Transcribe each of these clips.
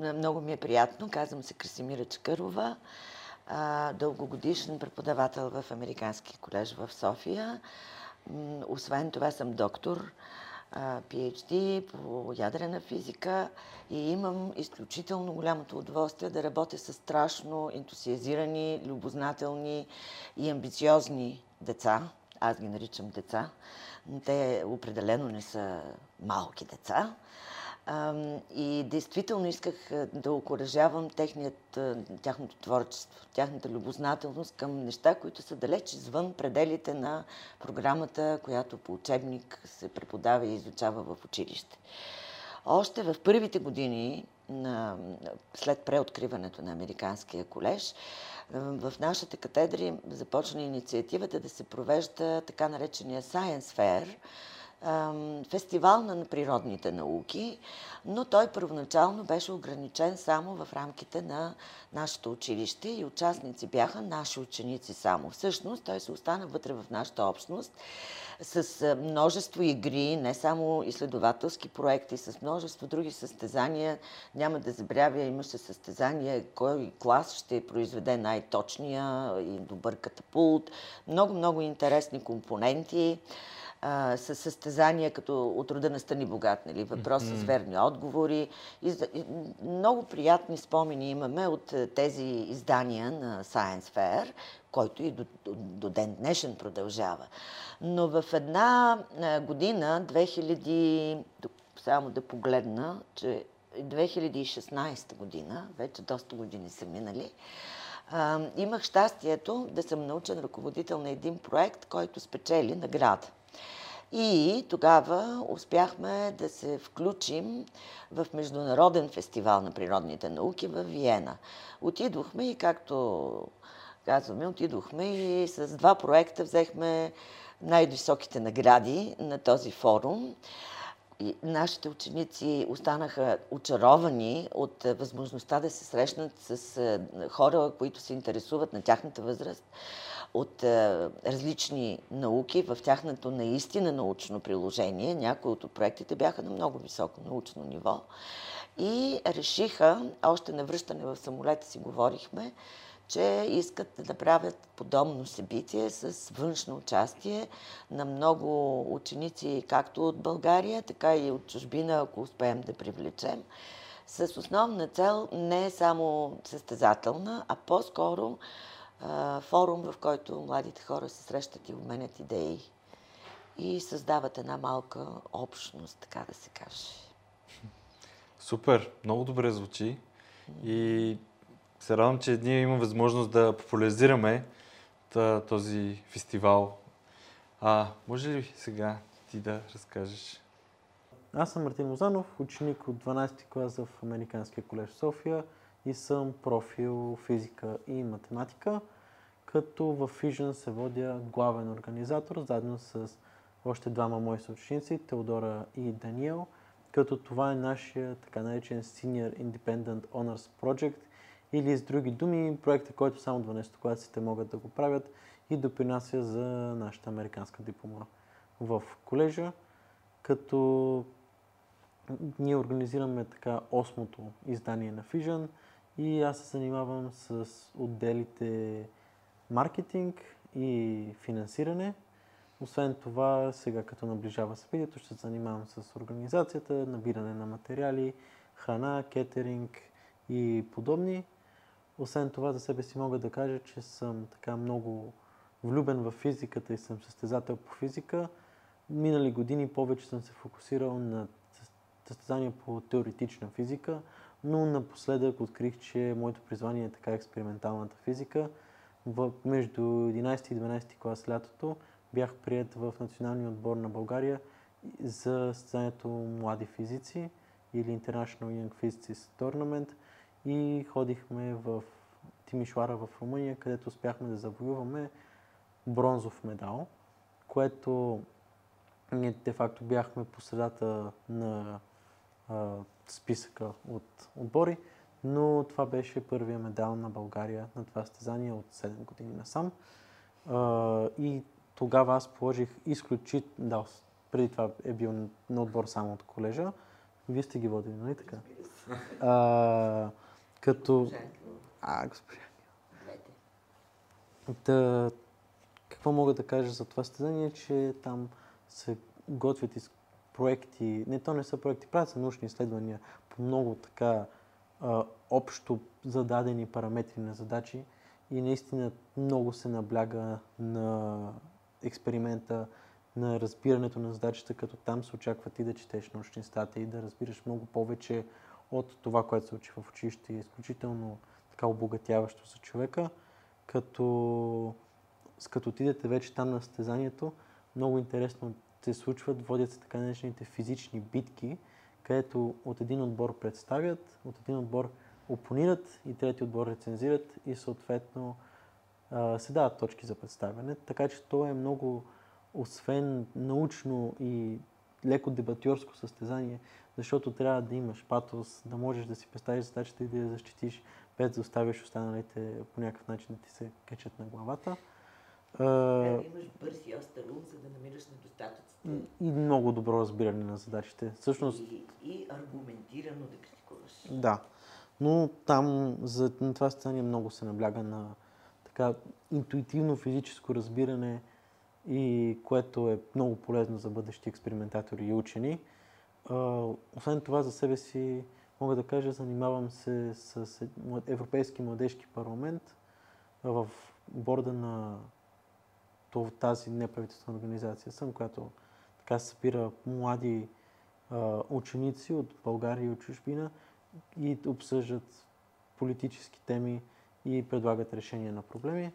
Много ми е приятно. Казвам се Красимира Чкърова, дългогодишен преподавател в Американски колеж в София. Освен това съм доктор, PhD по ядрена физика и имам изключително голямото удоволствие да работя с страшно ентусиазирани, любознателни и амбициозни деца. Аз ги наричам деца. Те определено не са малки деца. И действително исках да окуражавам тяхното творчество, тяхната любознателност към неща, които са далеч извън пределите на програмата, която по учебник се преподава и изучава в училище. Още в първите години, след преоткриването на Американския колеж, в нашите катедри започна инициативата да се провежда така наречения Science Fair, фестивал на природните науки, но той първоначално беше ограничен само в рамките на нашето училище и участници бяха наши ученици само. Всъщност той се остана вътре в нашата общност с множество игри, не само изследователски проекти, с множество други състезания. Няма да забравя, имаше състезания кой клас ще произведе най-точния и добър катапулт. Много интересни компоненти. Със състезания като от рода на Стани Богат, нали? Въпрос с верни отговори. Много приятни спомени имаме от тези издания на Science Fair, който и до ден днешен продължава. Но в една година, 2000, само да погледна, че 2016 година, вече доста години са минали, имах щастието да съм научен ръководител на един проект, който спечели награда. И тогава успяхме да се включим в Международен фестивал на природните науки в Виена. Отидохме и, както казваме, отидохме и с 2 проекта взехме най-високите награди на този форум. И нашите ученици останаха очаровани от възможността да се срещнат с хора, които се интересуват на тяхната възраст от различни науки в тяхното наистина научно приложение. Някои от проектите бяха на много високо научно ниво и решиха, още на връщане в самолета си говорихме, че искат да направят подобно събитие с външно участие на много ученици, както от България, така и от чужбина, ако успеем да привлечем, с основна цел не е само състезателна, а по-скоро форум, в който младите хора се срещат и обменят идеи и създават една малка общност, така да се каже. Супер! Много добре звучи и се радвам, че ние имаме възможност да популяризираме този фестивал. Може ли сега ти да разкажеш? Аз съм Мартин Мозанов, ученик от 12-ти клас в Американския колеж София и съм профил физика и математика, като в FISSION се водя главен организатор, заедно с още 2 мои съученици, Теодора и Даниел, като това е нашия така наречен Senior Independent Honors Project, или с други думи, проекта, който само 12-класците могат да го правят и допринася за нашата американска диплома в колежа, като ние организираме така 8-то издание на FISSION и аз се занимавам с отделите маркетинг и финансиране. Освен това, сега като наближава събитието, ще се занимавам с организацията, набиране на материали, храна, кетеринг и подобни. Освен това, за себе си мога да кажа, че съм така много влюбен в физиката и съм състезател по физика. Минали години повече съм се фокусирал на състезания по теоретична физика, но напоследък открих, че моето призвание е така експерименталната физика. Между 11 и 12 клас лятото бях приет в националния отбор на България за състезанието млади физици или International Young Physicists Tournament и ходихме в Тимишуара в Румъния, където успяхме да завоюваме бронзов медал, което ние де-факто бяхме по средата на списъка от отбори, но това беше първия медал на България на това състезание от 7 години насам. И тогава аз положих изключително... Да, преди това е бил на отбор само от колежа. Вие сте ги водили, нали така? Като... Госпожа. Да, какво мога да кажа за това състезание, че там се готвят и проекти, не то не са проекти, правят се научни изследвания по много така общо зададени параметри на задачи и наистина много се набляга на експеримента, на разбирането на задачите, като там се очаква ти да четеш научни статии и да разбираш много повече от това, което се учи в училище, е изключително така обогатяващо за човека. Като отидете вече там на състезанието, много интересно се случват, водят се така наречените физични битки, където от един отбор представят, от един отбор опонират и трети отбор рецензират и съответно се дават точки за представяне. Така че то е много, освен научно и леко дебатьорско състезание, защото трябва да имаш патос, да можеш да си представиш задачата и да я защитиш, без да оставиш останалите по някакъв начин да ти се качат на главата. Да, имаш бърз и остър ум, за да намираш недостатъците. И много добро разбиране на задачите. Всъщност... И аргументирано да критикуваш. Да, но там за това състояние много се набляга на така интуитивно физическо разбиране, и което е много полезно за бъдещи експериментатори и учени. Освен това, за себе си мога да кажа, занимавам се с Европейски младежки парламент в борда на тази неправителствена организация съм, която така събира млади ученици от България и от чужбина и обсъждат политически теми и предлагат решения на проблеми.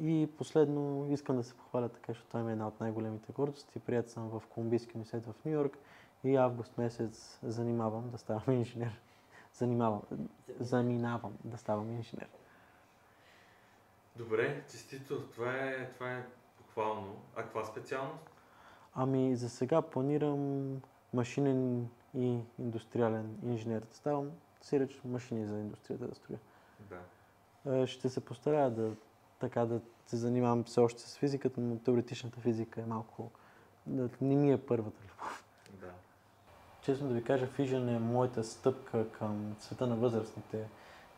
И последно искам да се похваля така, защото това е една от най-големите гордости. Прият съм в Колумбийски университет в Нью Йорк и август месец занимавам да ставам инженер. Заминавам да ставам инженер. Добре, честито. Това е похвално. А каква специалност? Ами за сега планирам машинен и индустриален инженер да ставам. Сиреч машини за индустрията да строя. Да. Ще се постарая да се занимавам все още с физиката, но теоретичната физика е малко... не ми е първата любов. Да. Честно да ви кажа, FISSION е моята стъпка към света на възрастните,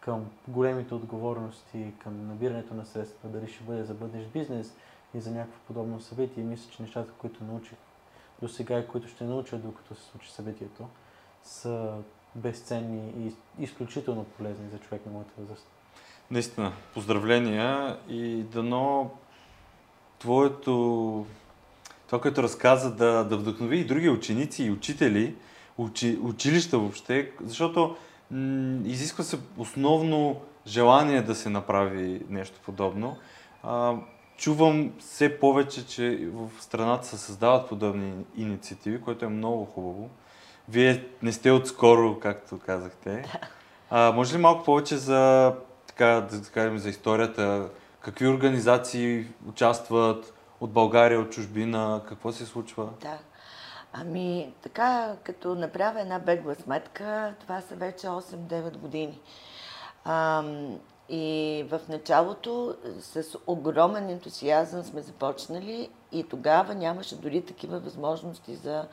към големите отговорности, към набирането на средства, дали ще бъде за бъдещ бизнес и за някакво подобно събитие. Мисля, че нещата, които научих до сега и които ще науча, докато се случи събитието, са безценни и изключително полезни за човек на моята възраст. Наистина, поздравления и дано това, което разказа, да вдъхнови и други ученици и учители, училища въобще, защото изисква се основно желание да се направи нещо подобно. Чувам все повече, че в страната се създават подобни инициативи, което е много хубаво. Вие не сте отскоро, както казахте. Може ли малко повече за... да кажем за историята, какви организации участват от България, от чужбина, какво се случва? Да, ами така, като направя една бегла сметка, това са вече 8-9 години. И в началото с огромен ентусиазъм сме започнали и тогава нямаше дори такива възможности за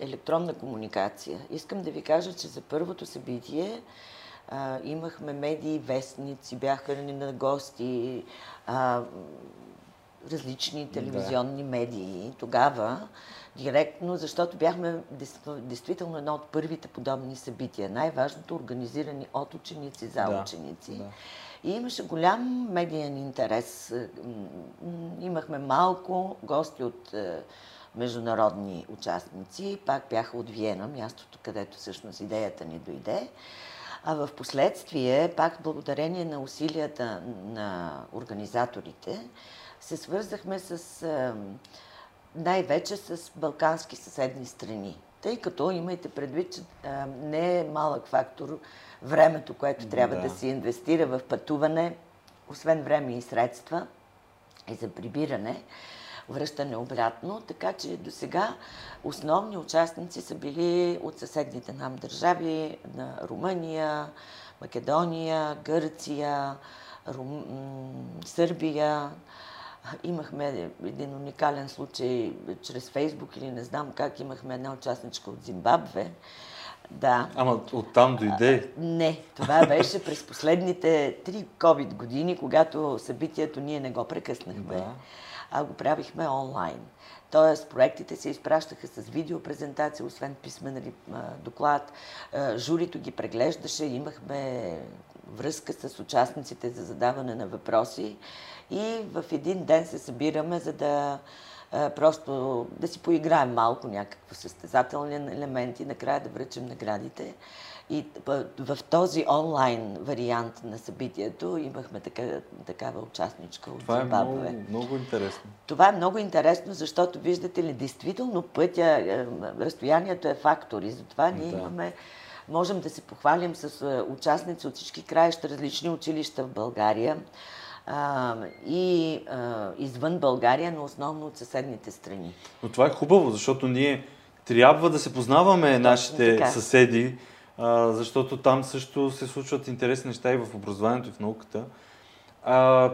електронна комуникация. Искам да ви кажа, че за първото събитие имахме медии, вестници, бяха на гости, различни телевизионни медии. Тогава директно, защото бяхме действително едно от първите подобни събития. Най-важното, организирани от ученици за ученици. Да. И имаше голям медиен интерес. Имахме малко гости от международни участници. Пак бяха от Виена, мястото, където всъщност идеята ни дойде. А в последствие, пак благодарение на усилията на организаторите, се свързахме най-вече с балкански съседни страни. Тъй като имайте предвид, че не е малък фактор времето, което трябва да се инвестира в пътуване, освен време и средства, и за прибиране, връщане обратно, така че до сега основни участници са били от съседните нам държави на Румъния, Македония, Гърция, Сърбия. Имахме един уникален случай чрез Фейсбук или не знам как, имахме една участничка от Зимбабве, Да. Ама оттам дойде? Не, това беше през последните 3 COVID години, когато събитието ние не го прекъснахме, да, а го правихме онлайн. Тоест, проектите се изпращаха с видеопрезентация, освен писмен доклад. Журито ги преглеждаше, имахме връзка с участниците за задаване на въпроси и в един ден се събираме, за да просто да си поиграем малко някакво състезателен елемент и накрая да връчим наградите. И в този онлайн вариант на събитието имахме такава участничка от Зимбабве. Това е много, много интересно. Това е много интересно, защото виждате ли, действително пътя, разстоянието е фактор и затова ние имаме, можем да се похвалим с участници от всички краища, различни училища в България и извън България, но основно от съседните страни. Но това е хубаво, защото ние трябва да се познаваме нашите съседи, защото там също се случват интересни неща и в образованието, и в науката.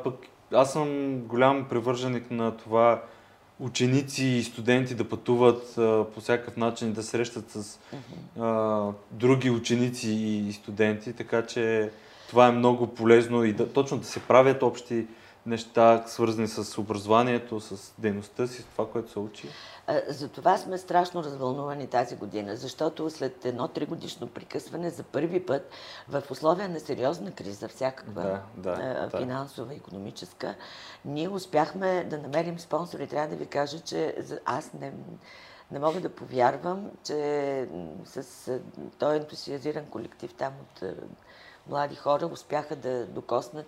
Пък аз съм голям привърженик на това ученици и студенти да пътуват по всякакъв начин, да срещат с други ученици и студенти, така че това е много полезно и да, точно да се правят общи неща, свързани с образованието, с дейността си, с това, което се учи. За това сме страшно развълнувани тази година, защото след едно 3-годишно прекъсване за първи път в условия на сериозна криза, всякаква финансова, економическа, ние успяхме да намерим спонсори. Трябва да ви кажа, че аз не мога да повярвам, че с този ентусиазиран колектив там от млади хора успяха да докоснат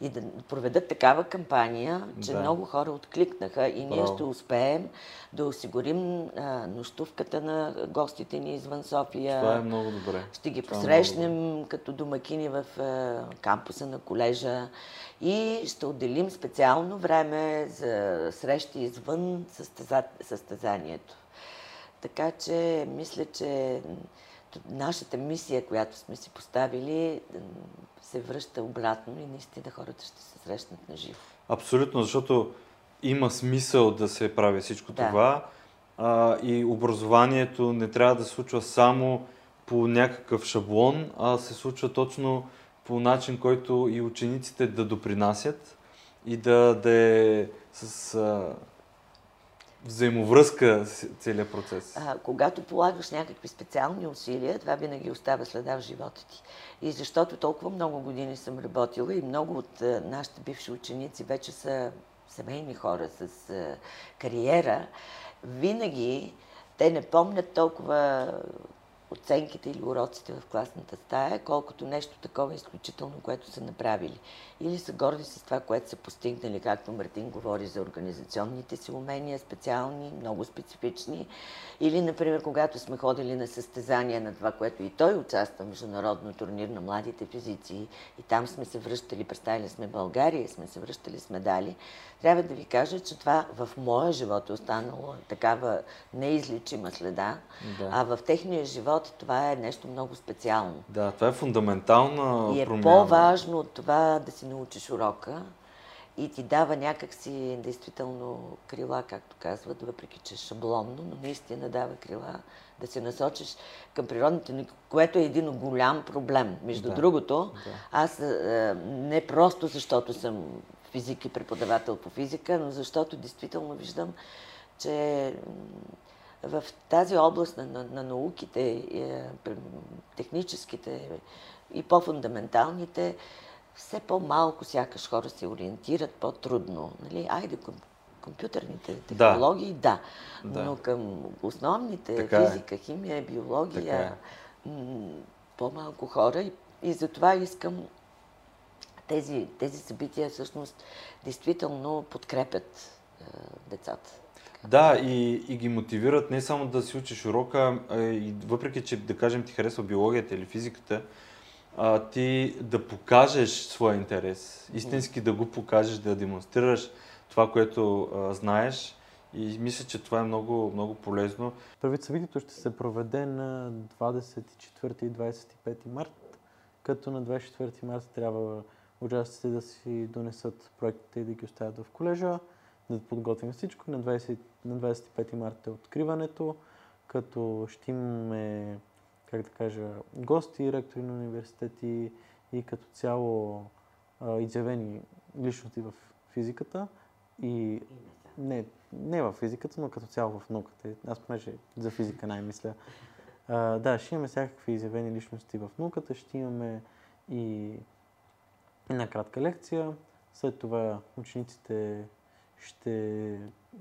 и да проведат такава кампания, че много хора откликнаха и ние ще успеем да осигурим нощувката на гостите ни извън София. Това е много добре. Ще ги посрещнем като домакини в кампуса на колежа и ще отделим специално време за срещи извън състезанието. Така че мисля, че нашата мисия, която сме си поставили, се връща обратно и наистина хората ще се срещнат на живо. Абсолютно, защото има смисъл да се прави всичко това и образованието не трябва да се случва само по някакъв шаблон, а се случва точно по начин, който и учениците да допринасят и да е с взаимовръзка целият процес. Когато полагаш някакви специални усилия, това винаги остава следа в живота ти. И защото толкова много години съм работила и много от нашите бивши ученици вече са семейни хора с кариера, винаги те не помнят толкова оценките или уроците в класната стая, колкото нещо такова изключително, което са направили. Или са горди с това, което са постигнали, както Мартин говори за организационните си умения, специални, много специфични. Или, например, когато сме ходили на състезания на това, което и той участва в международно турнир на младите физици и там сме се връщали, представили сме България и сме се връщали с медали, трябва да ви кажа, че това в моя живот е останало такава неизличима следа, а в техния живот това е нещо много специално. Да, това е фундаментална промяна. И е по-важно от това да си научиш урока и ти дава някакси действително крила, както казват, въпреки че е шаблонно, но наистина дава крила да се насочиш към природните, което е един голям проблем. Между другото, аз не просто защото съм физик и преподавател по физика, но защото действително виждам, че в тази област на науките, техническите и по-фундаменталните, все по-малко сякаш хора се ориентират по-трудно. Нали? Айде към компютърните технологии, но към основните физика, химия, биология, по-малко хора и затова искам тези събития всъщност действително подкрепят децата. Да, и ги мотивират не само да си учиш урока, и въпреки че, да кажем, ти харесва биологията или физиката, ти да покажеш своя интерес, истински да го покажеш, да демонстрираш това, което знаеш и мисля, че това е много, много полезно. Първият събитието ще се проведе на 24 и 25 март, като на 24 март трябва участниците да си донесат проектите и да ги оставят в колежа, да подготвим всичко. На 25 марта е откриването, като ще имаме как да кажа, гости, ректори на университети и като цяло изявени личности в физиката. И не в физиката, но като цяло в науката. Аз понеже за физика най-мисля. Да, ще имаме всякакви изявени личности в науката, ще имаме и една кратка лекция. След това учениците ще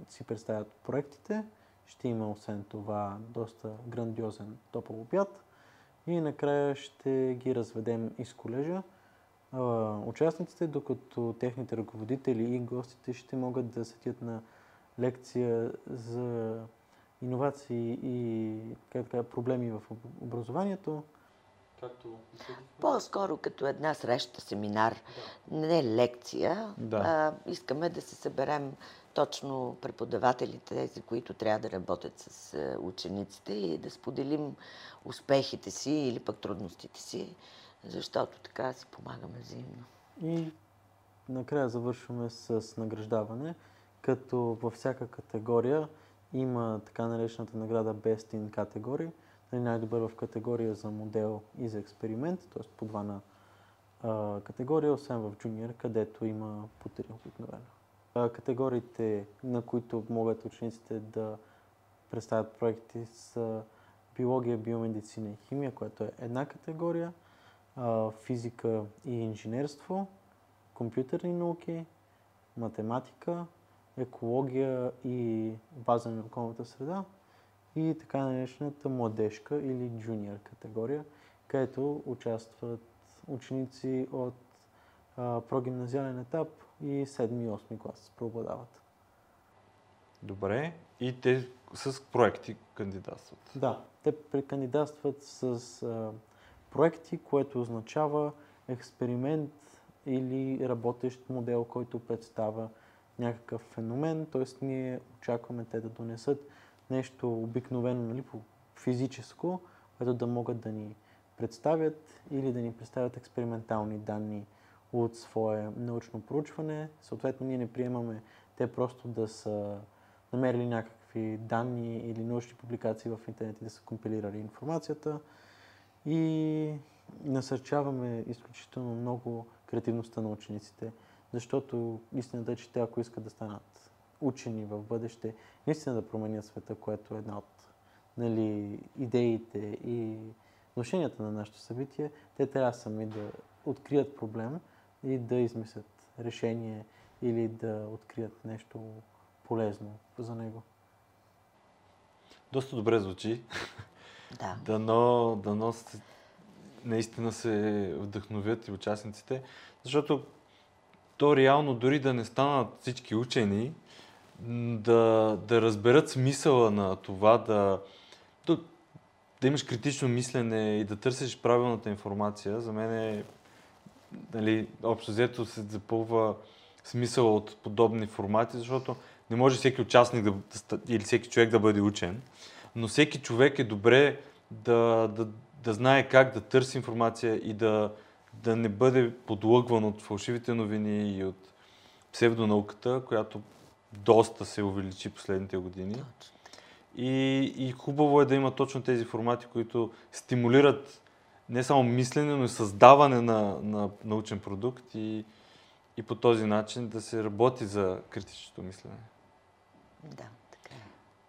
си представят проектите. Ще има освен това доста грандиозен топъл обяд. И накрая ще ги разведем из колежа. Участниците, докато техните ръководители и гостите ще могат да седят на лекция за иновации и проблеми в образованието. По-скоро като една среща, семинар, не лекция. Искаме да се съберем точно преподавателите, тези, които трябва да работят с учениците и да споделим успехите си или пък трудностите си, защото така си помагаме взаимно. И накрая завършваме с награждаване, като във всяка категория има така наречената награда Best in Category, най-добър в категория за модел и за експеримент, т.е. по два на категория, освен в джуниор, където има по три обикновено. Категориите, на които могат учениците да представят проекти, са биология, биомедицина и химия, която е една категория, физика и инженерство, компютърни науки, математика, екология и база на околната среда и така наречената младежка или джуниор категория, където участват ученици от прогимназиален етап и 7-8 клас преобладават. Добре. И те с проекти кандидатстват? Да, те кандидатстват с проекти, което означава експеримент или работещ модел, който представя някакъв феномен, т.е. ние очакваме те да донесат нещо обикновено, нали, физическо, което да могат да ни представят или да ни представят експериментални данни от свое научно проучване. Съответно, ние не приемаме те просто да са намерили някакви данни или научни публикации в интернет и да са компилирали информацията. И насърчаваме изключително много креативността на учениците, защото истината е, че те, ако искат да станат учени в бъдеще, наистина да променят света, което е една от идеите и отношенията на нашето събитие, те трябва сами да открият проблем и да измислят решение или да открият нещо полезно за него. Доста добре звучи. Да. Дано наистина се вдъхновят и участниците, защото то реално дори да не станат всички учени, да разберат смисъла на това, да имаш критично мислене и да търсиш правилната информация, за мен е, нали, общо взето се запълва смисъл от подобни формати, защото не може всеки участник или всеки човек да бъде учен, но всеки човек е добре да знае как да търси информация и да не бъде подлъгван от фалшивите новини и от псевдонауката, която доста се увеличи последните години. И хубаво е да има точно тези формати, които стимулират не само мислене, но и създаване на научен продукт и по този начин да се работи за критичното мислене. Да.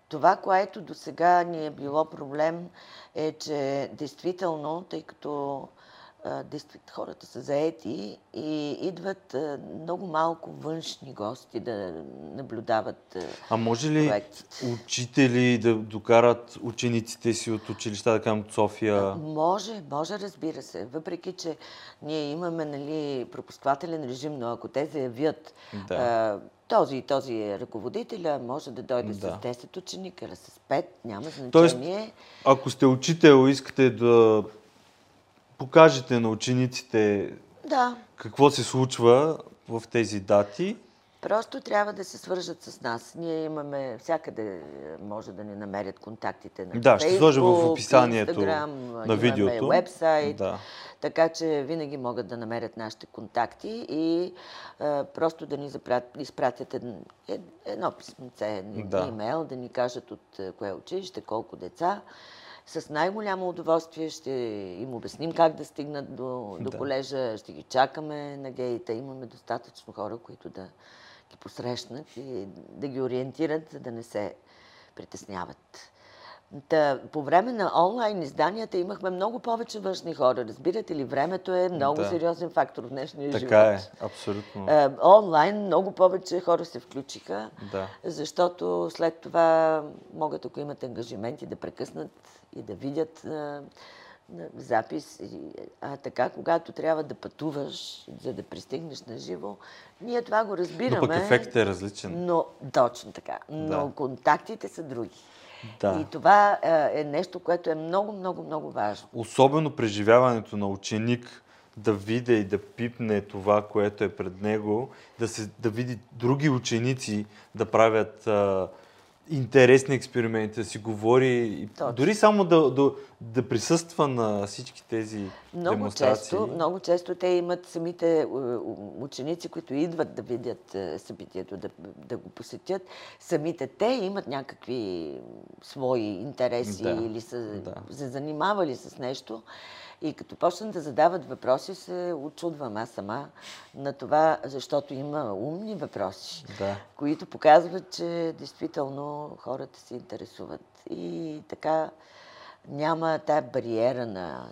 Това, което до сега ни е било проблем, е, че действително, тъй като хората са заети и идват много малко външни гости да наблюдават. А може ли учители да докарат учениците си от училища, да кажем, от София? Може, разбира се. Въпреки че ние имаме, нали, пропускателен режим, но ако те заявят, този ръководителя може да дойде с 10 ученика, с 5, няма значение. Тоест, ако сте учител, искате да покажете на учениците какво се случва в тези дати. Просто трябва да се свържат с нас. Ние имаме, всякъде може да ни намерят контактите на Facebook, ще сложим в описанието на видеото. Имаме уебсайт, така че винаги могат да намерят нашите контакти и просто да ни изпратят едно писмеце, имейл, да ни кажат от кое училище, колко деца С най-голямо удоволствие ще им обясним как да стигнат до колежа, ще ги чакаме на геите. Имаме достатъчно хора, които да ги посрещнат и да ги ориентират, за да не се притесняват. По време на онлайн изданията имахме много повече външни хора. Разбирате ли, времето е много сериозен фактор в днешния живот. Така е, абсолютно. Онлайн много повече хора се включиха, защото след това могат, ако имат ангажименти, да прекъснат и да видят запис. А така, когато трябва да пътуваш, за да пристигнеш на живо, ние това го разбираме. Но пък ефектът е различен. Но, точно така. Но контактите са други. Да. И това е нещо, което е много, много, много важно. Особено преживяването на ученик да види и да пипне това, което е пред него, да види други ученици да правят интересни експерименти, да си говори, дори само да присъства на всички тези демонстрации. Много често те имат самите ученици, които идват да видят събитието, да го посетят. Самите те имат някакви свои интереси или са се занимавали с нещо. И като почнат да задават въпроси, се очудвам аз сама на това, защото има умни въпроси, които показват, че действително хората се интересуват. И така няма тая бариера на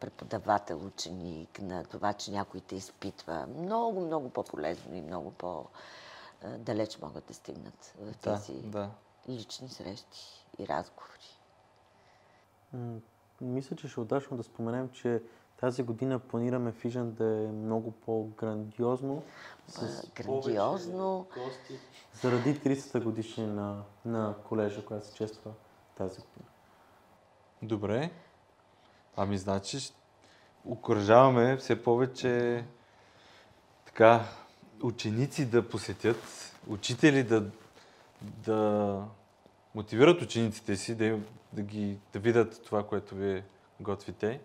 преподавател, ученик, на това, че някой те изпитва. Много, много по-полезно и много по-далеч могат да стигнат в тези лични срещи и разговори. Мисля, че ще удачно да споменем, че тази година планираме FISSION да е много по-грандиозно. Грандиозно. Заради 30-та годишнина на колежа, която се чества тази година. Добре. Ами значи, окоръжаваме все повече ученици да посетят, учители да мотивират учениците си да видят това, което вие готвите.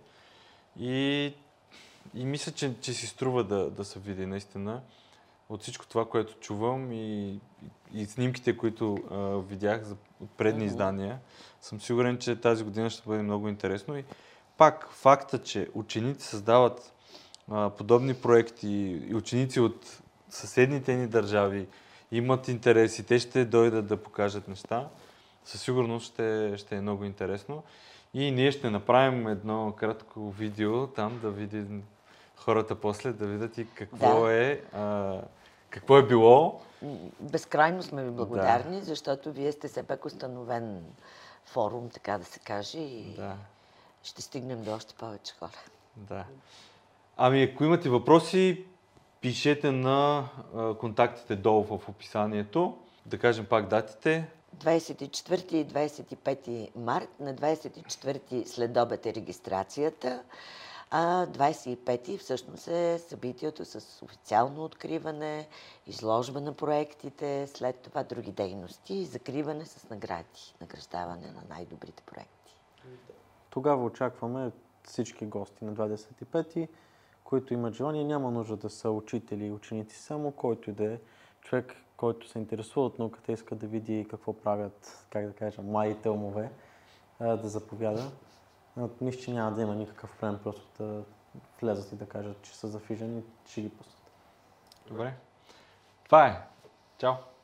И мисля, че си струва да се види наистина. От всичко това, което чувам и снимките, които видях от предни издания, съм сигурен, че тази година ще бъде много интересно. И пак факта, че ученици създават подобни проекти и ученици от съседните ни държави имат интерес и те ще дойдат да покажат неща, със сигурност ще е много интересно. И ние ще направим едно кратко видео там, да видим хората после, да видят и какво е било. Безкрайно сме ви благодарни, защото вие сте все пак установен форум, така да се каже, и ще стигнем до още повече хора. Да. Ами ако имате въпроси, пишете на контактите долу в описанието. Да кажем пак датите. 24 и 25 март. На 24 следобед е регистрацията, а 25 всъщност е събитието с официално откриване, изложба на проектите, след това други дейности и закриване с награди, награждаване на най-добрите проекти. Тогава очакваме всички гости на 25, които имат желание. Няма нужда да са учители и ученици, само който и да е човек, който се интересува от науката, иска да види какво правят, как да кажа, младите умове, да заповяда. Мисля, че няма да има никакъв проблем, просто да влезат и да кажат, че са за FISSION и че ги пуснат. Добре. Това е. Чао!